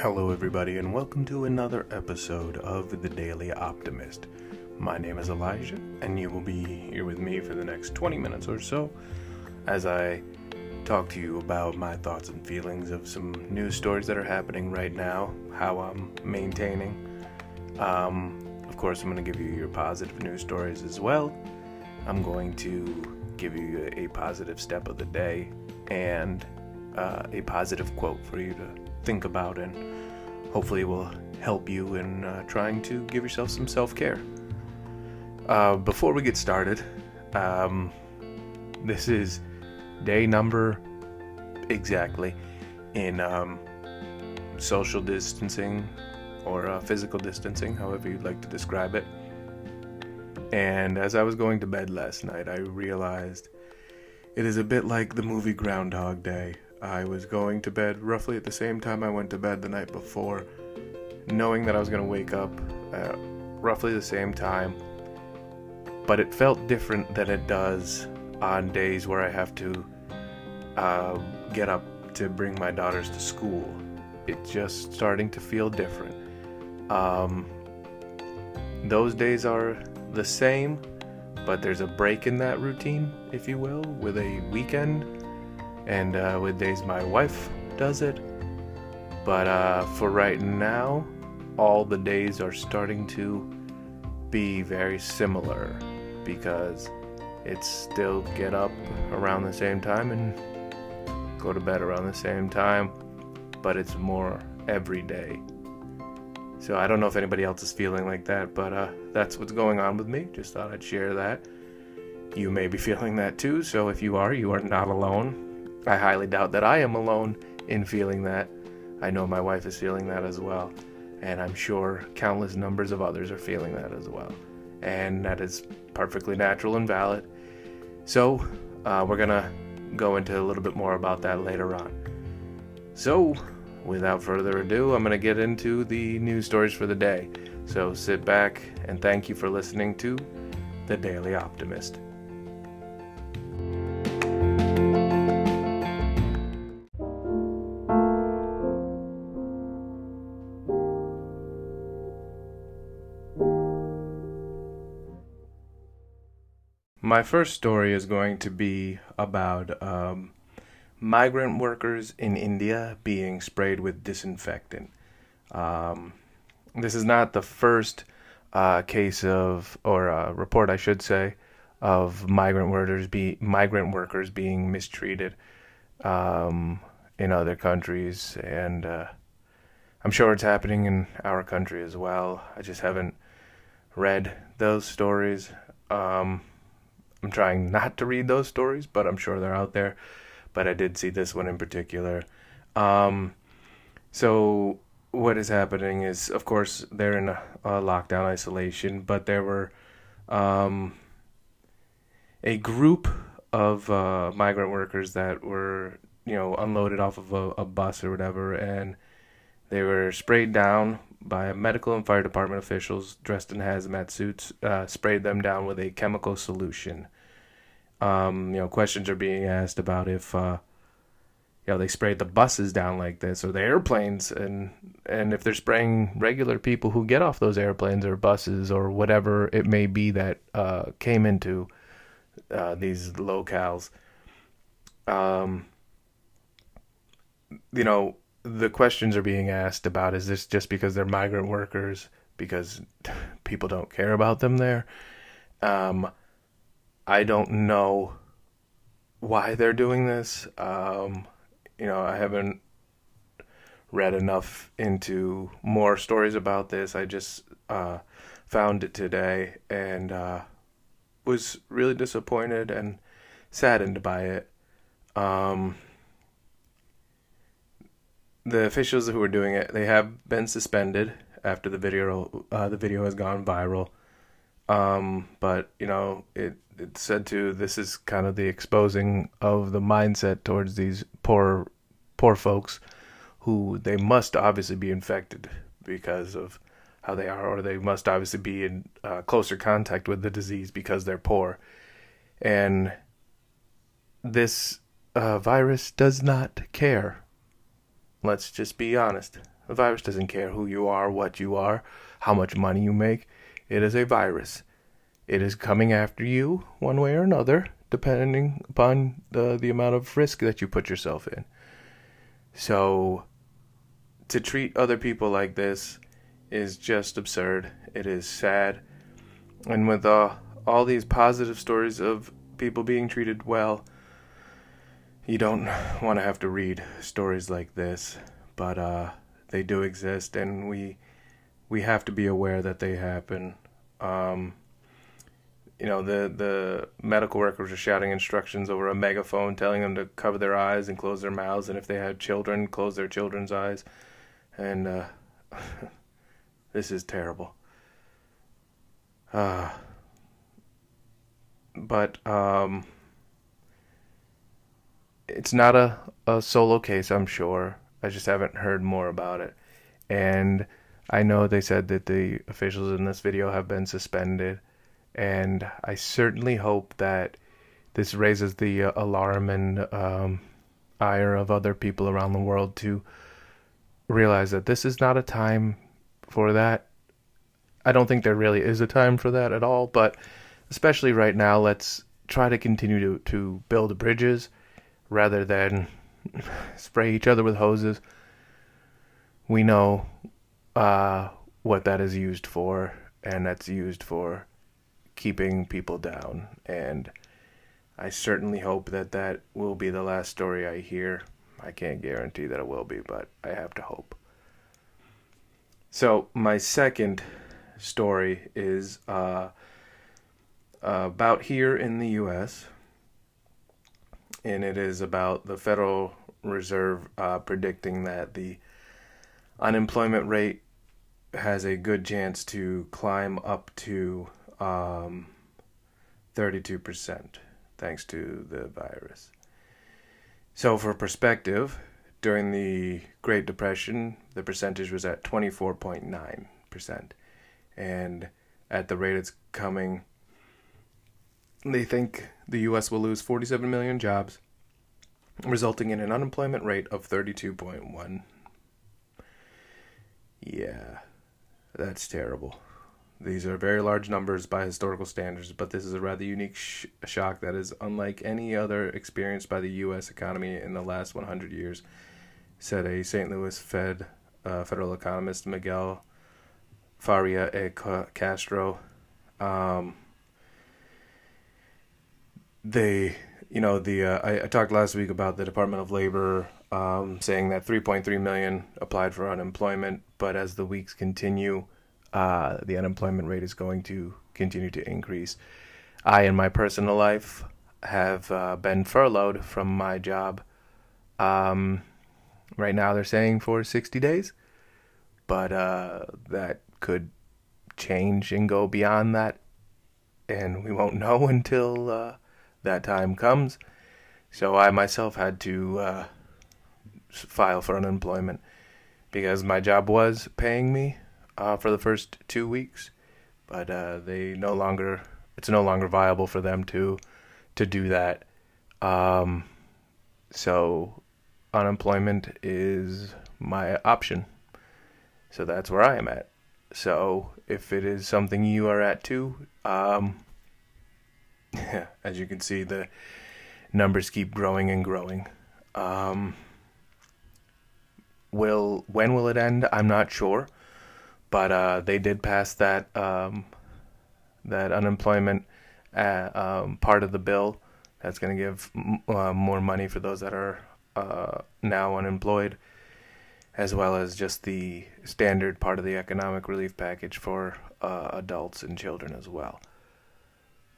Hello everybody, and welcome to another episode of The Daily Optimist. My name is Elijah, and you will be here with me for the next 20 minutes or so as I talk to you about my thoughts and feelings of some news stories that are happening right now, how I'm maintaining. Of course, I'm going to give you your positive news stories as well. I'm going to give you a positive step of the day and a positive quote for you to think about, and hopefully it will help you in trying to give yourself some self-care. Before we get started, this is day number exactly in social distancing or physical distancing, however you'd like to describe it. And as I was going to bed last night, I realized it is a bit like the movie Groundhog Day. I was going to bed roughly at the same time I went to bed the night before, knowing that I was going to wake up at roughly the same time, but it felt different than it does on days where I have to get up to bring my daughters to school. It's just starting to feel different. Those days are the same, but there's a break in that routine, if you will, with a weekend. And with days my wife does it, but for right now, all the days are starting to be very similar because it's still get up around the same time and go to bed around the same time, but it's more every day. So I don't know if anybody else is feeling like that, but that's what's going on with me. Just thought I'd share that. You may be feeling that too, so if you are, you are not alone. I highly doubt that I am alone in feeling that. I know my wife is feeling that as well, and I'm sure countless numbers of others are feeling that as well, and that is perfectly natural and valid. So we're gonna go into a little bit more about that later on. So without further ado, I'm gonna get into the news stories for the day. So sit back and thank you for listening to The Daily Optimist. My first story is going to be about migrant workers in India being sprayed with disinfectant. This is not the first case of, or report, I should say, of migrant workers being mistreated in other countries, and I'm sure it's happening in our country as well. I just haven't read those stories. I'm trying not to read those stories, but I'm sure they're out there. But I did see this one in particular. So what is happening is, of course, they're in a lockdown isolation, but there were a group of migrant workers that were, unloaded off of a bus or whatever, and they were sprayed down by medical and fire department officials dressed in hazmat suits, sprayed them down with a chemical solution. Questions are being asked about if, they sprayed the buses down like this or the airplanes, and if they're spraying regular people who get off those airplanes or buses or whatever it may be that came into these locales. The questions are being asked about, is this just because they're migrant workers, because people don't care about them there? I don't know why they're doing this. I haven't read enough into more stories about this. I just found it today and was really disappointed and saddened by it. The officials who were doing it, they have been suspended after the video has gone viral. But it said to, this is kind of the exposing of the mindset towards these poor folks, who they must obviously be infected because of how they are, or they must obviously be in closer contact with the disease because they're poor. And this virus does not care. Let's just be honest. A virus doesn't care who you are, what you are, how much money you make. It is a virus. It is coming after you one way or another, depending upon the amount of risk that you put yourself in. So to treat other people like this is just absurd. It is sad. And with all these positive stories of people being treated well, you don't want to have to read stories like this, but they do exist, and we have to be aware that they happen. The medical workers are shouting instructions over a megaphone, telling them to cover their eyes and close their mouths, and if they had children, close their children's eyes, and this is terrible. But it's not a solo case, I'm sure. I just haven't heard more about it. And I know they said that the officials in this video have been suspended. And I certainly hope that this raises the alarm and ire of other people around the world to realize that this is not a time for that. I don't think there really is a time for that at all, but especially right now, let's try to continue to build bridges rather than spray each other with hoses. We know what that is used for, and that's used for keeping people down. And I certainly hope that will be the last story I hear. I can't guarantee that it will be, but I have to hope. So my second story is about here in the U.S., and it is about the Federal Reserve predicting that the unemployment rate has a good chance to climb up to 32% thanks to the virus. So for perspective, during the Great Depression, the percentage was at 24.9%. And at the rate it's coming, they think the U.S. will lose 47 million jobs, resulting in an unemployment rate of 32.1%. Yeah, that's terrible. These are very large numbers by historical standards, but this is a rather unique shock that is unlike any other experienced by the U.S. economy in the last 100 years, said a St. Louis Fed federal economist, Miguel Faria e Castro. I talked last week about the Department of Labor saying that 3.3 million applied for unemployment, but as the weeks continue, the unemployment rate is going to continue to increase. I, in my personal life, have been furloughed from my job. Right now they're saying for 60 days, but that could change and go beyond that, and we won't know until that time comes. So I myself had to file for unemployment because my job was paying me for the first 2 weeks, but it's no longer viable for them to do that. So unemployment is my option. So that's where I am at. So if it is something you are at too, as you can see, the numbers keep growing and growing. When will it end? I'm not sure, but they did pass that unemployment part of the bill that's going to give more money for those that are now unemployed, as well as just the standard part of the economic relief package for adults and children as well.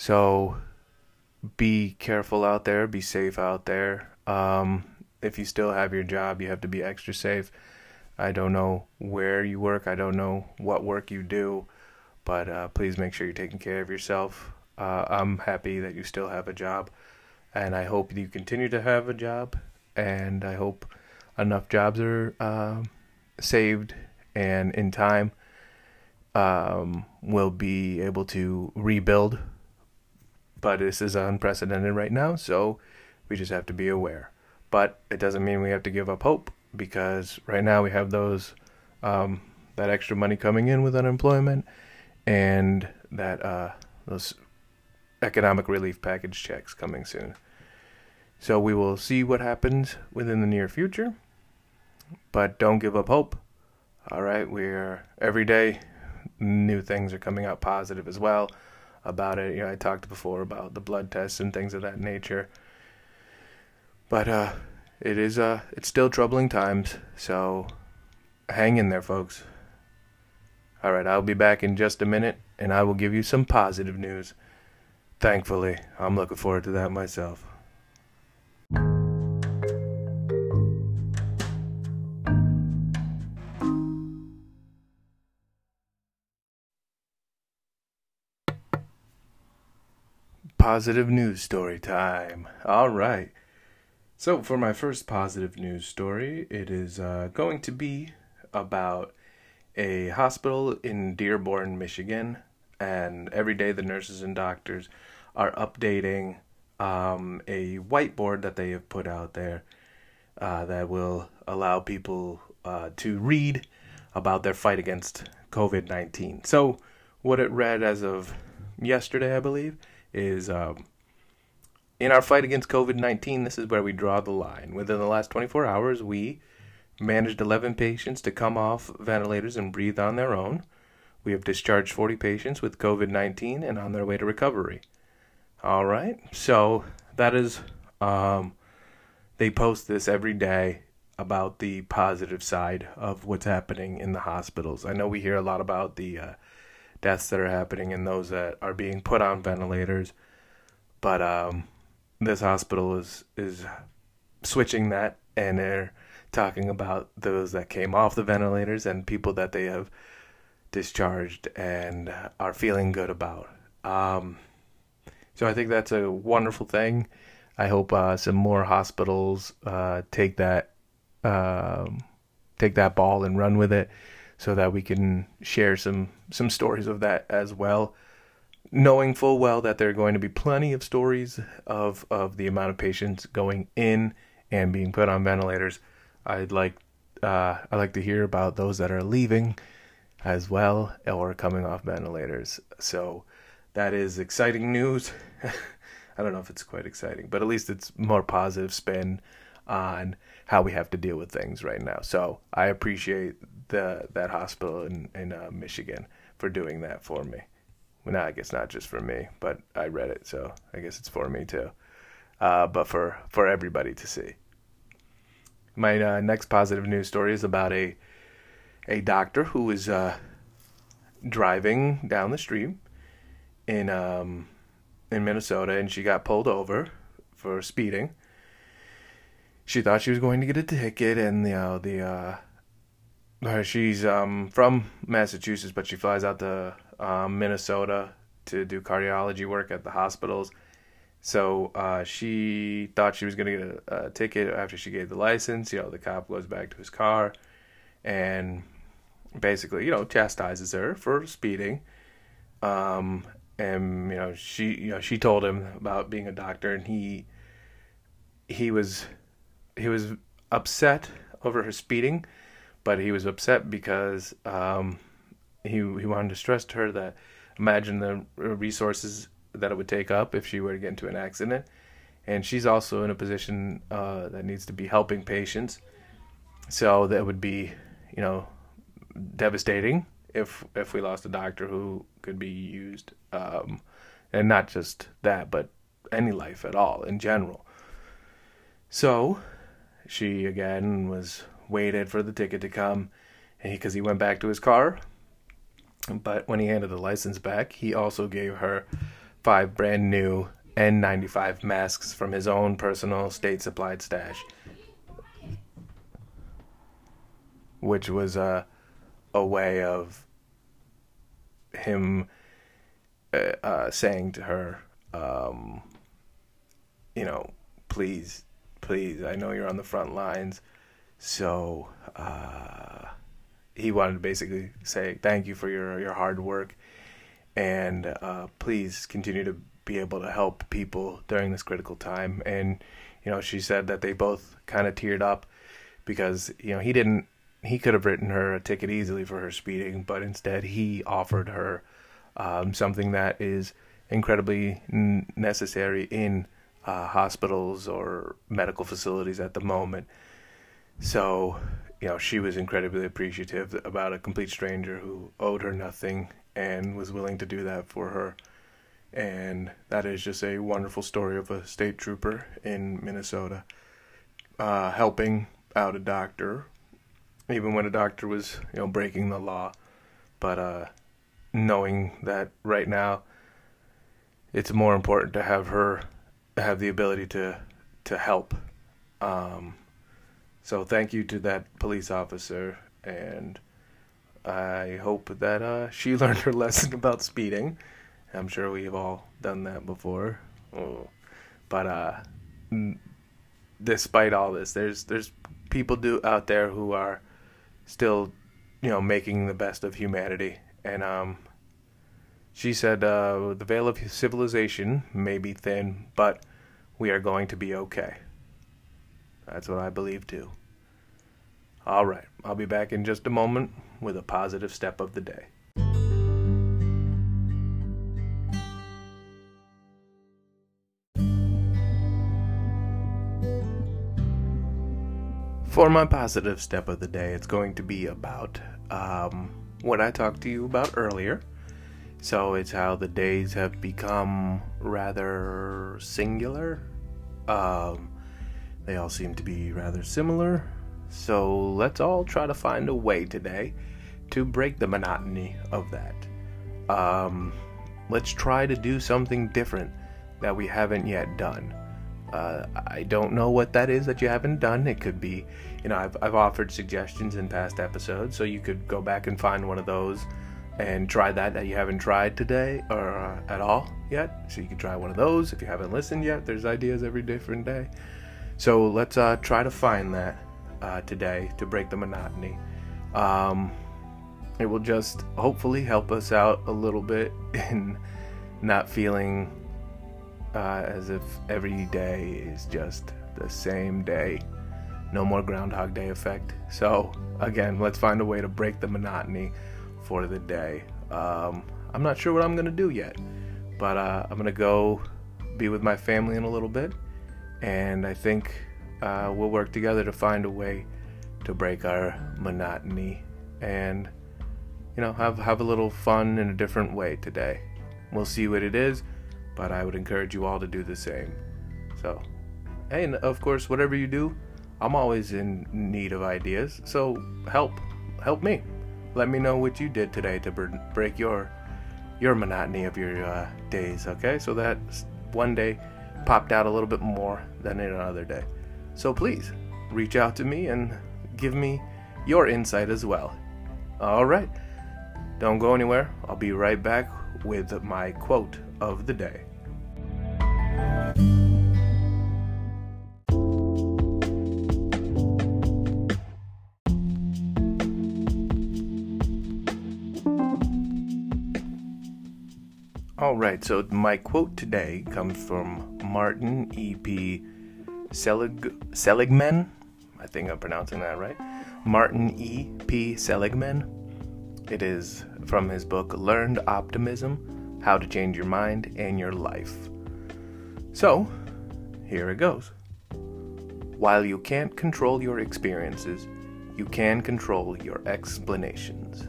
So be careful out there, be safe out there. If you still have your job, you have to be extra safe. I don't know where you work, I don't know what work you do, but please make sure you're taking care of yourself. I'm happy that you still have a job, and I hope you continue to have a job, and I hope enough jobs are saved and in time we'll be able to rebuild. But this is unprecedented right now, so we just have to be aware. But it doesn't mean we have to give up hope, because right now we have those that extra money coming in with unemployment and that those economic relief package checks coming soon. So we will see what happens within the near future, but don't give up hope. All right, we're every day new things are coming out positive as well about it. You know, I talked before about the blood tests and things of that nature, but it is it's still troubling times. So hang in there, folks. All right, I'll be back in just a minute, and I will give you some positive news. Thankfully, I'm looking forward to that myself. Positive news story time. All right. So for my first positive news story, it is going to be about a hospital in Dearborn, Michigan. And every day the nurses and doctors are updating a whiteboard that they have put out there that will allow people to read about their fight against COVID-19. So what it read as of yesterday, I believe, is in our fight against COVID-19, this is where we draw the line. Within the last 24 hours, we managed 11 patients to come off ventilators and breathe on their own. We have discharged 40 patients with COVID-19 and on their way to recovery. All right. So that is, they post this every day about the positive side of what's happening in the hospitals. I know we hear a lot about the deaths that are happening and those that are being put on ventilators. But this hospital is switching that, and they're talking about those that came off the ventilators and people that they have discharged and are feeling good about. So I think that's a wonderful thing. I hope some more hospitals take that ball and run with it, so that we can share some stories of that as well, knowing full well that there are going to be plenty of stories of the amount of patients going in and being put on ventilators. I like to hear about those that are leaving as well or coming off ventilators. So that is exciting news. I don't know if it's quite exciting, but at least it's more positive spin on how we have to deal with things right now. So I appreciate that hospital in Michigan for doing that for me. Well, no, I guess not just for me, but I read it, so I guess it's for me too. But for everybody to see. My next positive news story is about a doctor who is driving down the street in Minnesota, and she got pulled over for speeding. She thought she was going to get a ticket, and she's from Massachusetts, but she flies out to Minnesota to do cardiology work at the hospitals. So she thought she was going to get a ticket after she gave the license. You know, the cop goes back to his car and basically, you know, chastises her for speeding. And she told him about being a doctor, and he was upset over her speeding, but he was upset because he wanted to stress to her that imagine the resources that it would take up if she were to get into an accident. And she's also in a position that needs to be helping patients. So that would be, you know, devastating if we lost a doctor who could be used. And not just that, but any life at all in general. So she again waited for the ticket to come because he went back to his car. But when he handed the license back, he also gave her 5 brand new N95 masks from his own personal state supplied stash, which was a way of him saying to her, please, I know you're on the front lines. So he wanted to basically say thank you for your hard work, and please continue to be able to help people during this critical time. And, you know, she said that they both kind of teared up because, you know, he didn't he could have written her a ticket easily for her speeding, but instead he offered her something that is incredibly necessary in hospitals or medical facilities at the moment. So, you know, she was incredibly appreciative about a complete stranger who owed her nothing and was willing to do that for her. And that is just a wonderful story of a state trooper in Minnesota helping out a doctor, even when a doctor was, you know, breaking the law. But knowing that right now it's more important to have her have the ability to help. So thank you to that police officer, and I hope that she learned her lesson about speeding. I'm sure we've all done that before. But despite all this, there's people out there who are still, you know, making the best of humanity. And she said, the veil of civilization may be thin, but we are going to be okay. That's what I believe, too. All right, I'll be back in just a moment with a positive step of the day. For my positive step of the day, it's going to be about what I talked to you about earlier. So it's how the days have become rather singular. They all seem to be rather similar. So let's all try to find a way today to break the monotony of that. Let's try to do something different that we haven't yet done. I don't know what that is that you haven't done. It could be, you know, I've offered suggestions in past episodes, so you could go back and find one of those and try that you haven't tried today or at all yet. So you could try one of those. If you haven't listened yet, there's ideas every different day. So let's try to find that today to break the monotony. It will just hopefully help us out a little bit in not feeling as if every day is just the same day. No more Groundhog Day effect. So again, let's find a way to break the monotony for the day. I'm not sure what I'm going to do yet, but I'm going to go be with my family in a little bit. And I think we'll work together to find a way to break our monotony and, you know, have a little fun in a different way today. We'll see what it is, but I would encourage you all to do the same. So, and of course, whatever you do, I'm always in need of ideas. So help me. Let me know what you did today to break your monotony of your days. Okay, so that one day popped out a little bit more than in another day. So please reach out to me and give me your insight as well. All right, don't go anywhere. I'll be right back with my quote of the day. All right, so my quote today comes from Martin E.P. Seligman. I think I'm pronouncing that right. Martin E.P. Seligman. It is from his book, Learned Optimism, How to Change Your Mind and Your Life. So, here it goes. While you can't control your experiences, you can control your explanations.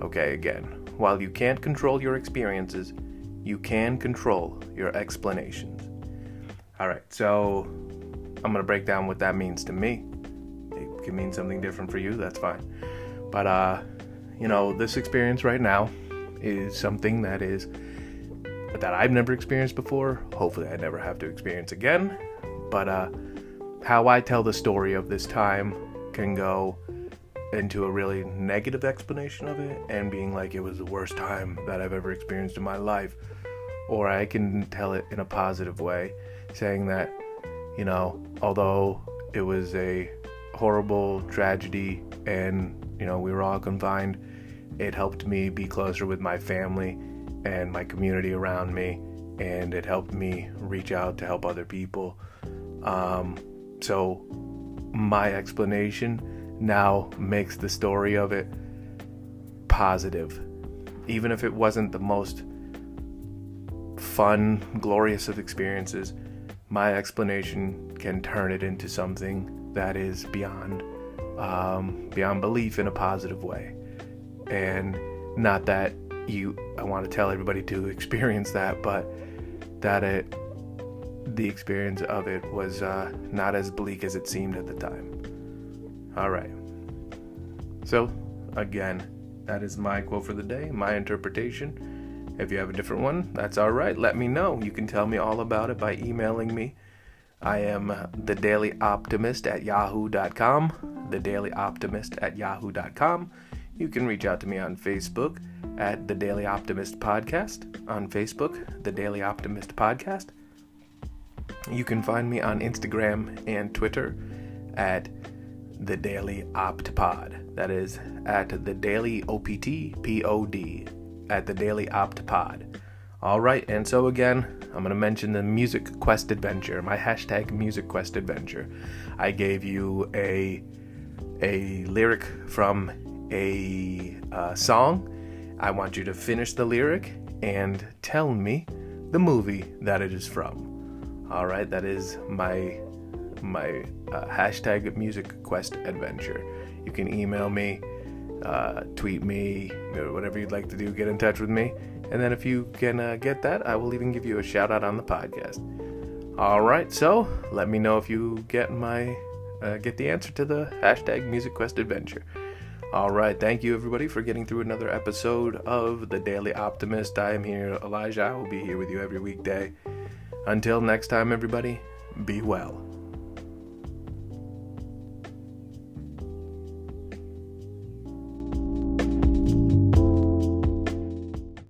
Okay, again. While you can't control your experiences, you can control your explanations. All right, so I'm going to break down what that means to me. It can mean something different for you, that's fine. But, you know, this experience right now is something that I've never experienced before. Hopefully I never have to experience again. But how I tell the story of this time can go into a really negative explanation of it and being like it was the worst time that I've ever experienced in my life, or I can tell it in a positive way, saying that, you know, although it was a horrible tragedy and, you know, we were all confined, it helped me be closer with my family and my community around me, and it helped me reach out to help other people. So my explanation now makes the story of it positive. Even if it wasn't the most fun, glorious of experiences, my explanation can turn it into something that is beyond belief in a positive way. And not that I want to tell everybody to experience that, but that the experience of it was not as bleak as it seemed at the time. All right. So, again, that is my quote for the day, my interpretation. If you have a different one, that's all right. Let me know. You can tell me all about it by emailing me. I am thedailyoptimist@yahoo.com, thedailyoptimist@yahoo.com. You can reach out to me on Facebook at The Daily Optimist Podcast, The Daily Optimist Podcast. You can find me on Instagram and Twitter at The Daily Opt Pod. That is at The Daily OPT POD, at The Daily Opt Pod. All right, and so again, I'm going to mention the Music Quest Adventure, my hashtag Music Quest Adventure. I gave you a lyric from a song. I want you to finish the lyric and tell me the movie that it is from. All right, that is my hashtag Music Quest Adventure. You can email me, tweet me, or whatever you'd like to do. Get in touch with me, and then if you can get that, I will even give you a shout out on the podcast. All right, so let me know if you get my get the answer to the hashtag Music Quest Adventure. All right, thank you everybody for getting through another episode of The Daily Optimist. I am here, Elijah. I will be here with you every weekday. Until next time, everybody, be well.